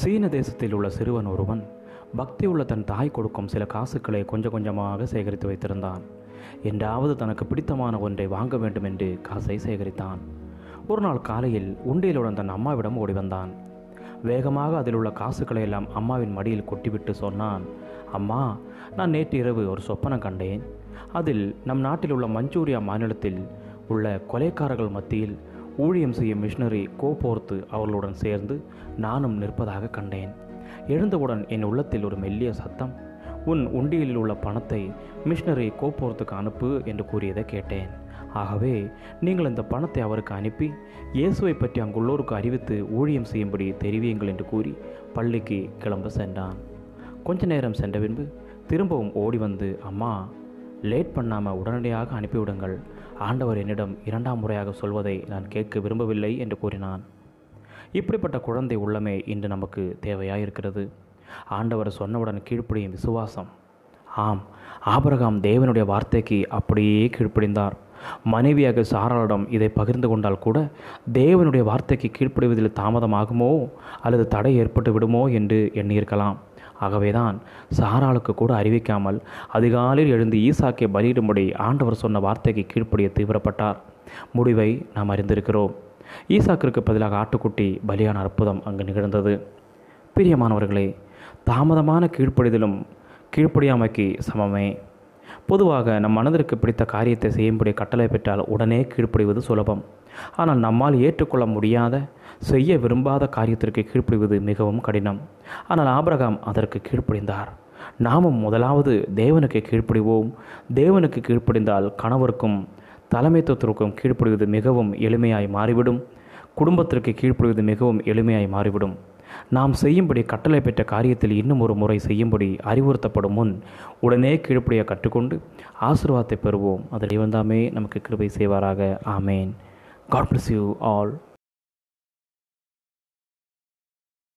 சீன தேசத்தில் உள்ள சிறுவன் ஒருவன் பக்தி உள்ள தன் தாய் கொடுக்கும் சில காசுகளை கொஞ்சம் கொஞ்சமாக சேகரித்து வைத்திருந்தான். என்றாவது தனக்கு பிடித்தமான ஒன்றை வாங்க வேண்டும் என்று காசை சேகரித்தான். ஒரு நாள் காலையில் உண்டியலுடன் தன் அம்மாவிடம் ஓடி வந்தான். வேகமாக அதில் உள்ள காசுகளை எல்லாம் அம்மாவின் மடியில் கொட்டிவிட்டு சொன்னான், அம்மா, நான் நேற்று இரவு ஒரு சொப்பனம் கண்டேன். அதில் நம் நாட்டில் உள்ள மஞ்சூரியா மாநிலத்தில் உள்ள கொலைக்காரர்கள் மத்தியில் ஊழியம் செய்யும் மிஷினரி கோபோர்த்து அவர்களுடன் சேர்ந்து நானும் நிற்பதாக கண்டேன். எழுந்தவுடன் என் உள்ளத்தில் ஒரு மெல்லிய சத்தம், உன் உண்டியலில் உள்ள பணத்தை மிஷினரி கோபோர்த்துக்கு அனுப்பு என்று கூறியதை கேட்டேன். ஆகவே நீங்கள் இந்த பணத்தை அவருக்கு அனுப்பி இயேசுவை பற்றி அங்குள்ளோருக்கு அறிவித்து ஊழியம் செய்யும்படி தெரிவியுங்கள் என்று கூறி பள்ளிக்கு கிளம்ப சென்றான். கொஞ்ச நேரம் சென்ற பின்பு திரும்பவும் ஓடி வந்து, அம்மா, லேட் பண்ணாமல் உடனடியாக அனுப்பிவிடுங்கள். ஆண்டவர் என்னிடம் 2ஆம் முறையாக சொல்வதை நான் கேட்க விரும்பவில்லை என்று கூறினான். இப்படிப்பட்ட குழந்தை உள்ளமே இன்று நமக்கு தேவையாயிருக்கிறது. ஆண்டவர் சொன்னவுடன் கீழ்ப்படியும் விசுவாசம். ஆம், ஆபிரகாம் தேவனுடைய வார்த்தைக்கு அப்படியே கீழ்ப்படிந்தார். மனைவியாக சாராளிடம் இதை பகிர்ந்து கொண்டால் கூட தேவனுடைய வார்த்தைக்கு கீழ்ப்படிவதில் தாமதமாகுமோ அல்லது தடை ஏற்பட்டு விடுமோ என்று எண்ணியிருக்கலாம். ஆகவேதான் சாராளுக்கு கூட அறிவிக்காமல் அதிகாலையில் எழுந்து ஈசாக்கை பலியிடும்படி ஆண்டவர் சொன்ன வார்த்தைக்கு கீழ்ப்படிய தீவிரப்பட்டார். முடிவை நாம் அறிந்திருக்கிறோம். ஈசாக்கிற்கு பதிலாக ஆட்டுக்குட்டி பலியான அற்புதம் அங்கு நிகழ்ந்தது. பிரியமானவர்களே, தாமதமான கீழ்ப்படிதலும் கீழ்ப்படியாமைக்கு சமமே. பொதுவாக நம் மனதிற்கு பிடித்த காரியத்தை செய்யும்படி கட்டளை பெற்றால் உடனே கீழ்ப்படிவது சுலபம். ஆனால் நம்மால் ஏற்றுக்கொள்ள முடியாத செய்ய விரும்பாத காரியத்திற்கு கீழ்ப்படிவது மிகவும் கடினம். ஆனால் ஆபிரகாம் அதற்கு கீழ்ப்படிந்தார். நாமும் முதலாவது தேவனுக்கு கீழ்ப்படிவோம். தேவனுக்கு கீழ்ப்படிந்தால் கணவருக்கும் தலைமைத்துவத்திற்கும் கீழ்ப்படிவது மிகவும் எளிமையாய் மாறிவிடும். குடும்பத்திற்கு கீழ்ப்படிவது மிகவும் எளிமையாய் மாறிவிடும். நாம் செய்யும்படி கட்டளை பெற்ற காரியத்தில் இன்னும் ஒரு முறை செய்யும்படி அறிவுறுத்தப்படும் முன் உடனே கீழ்ப்படிய கற்றுக்கொண்டு ஆசீர்வாதத்தை பெறுவோம். அதில் இவன்தாமே நமக்கு கிருபை செய்வாராக. ஆமேன். God bless you all.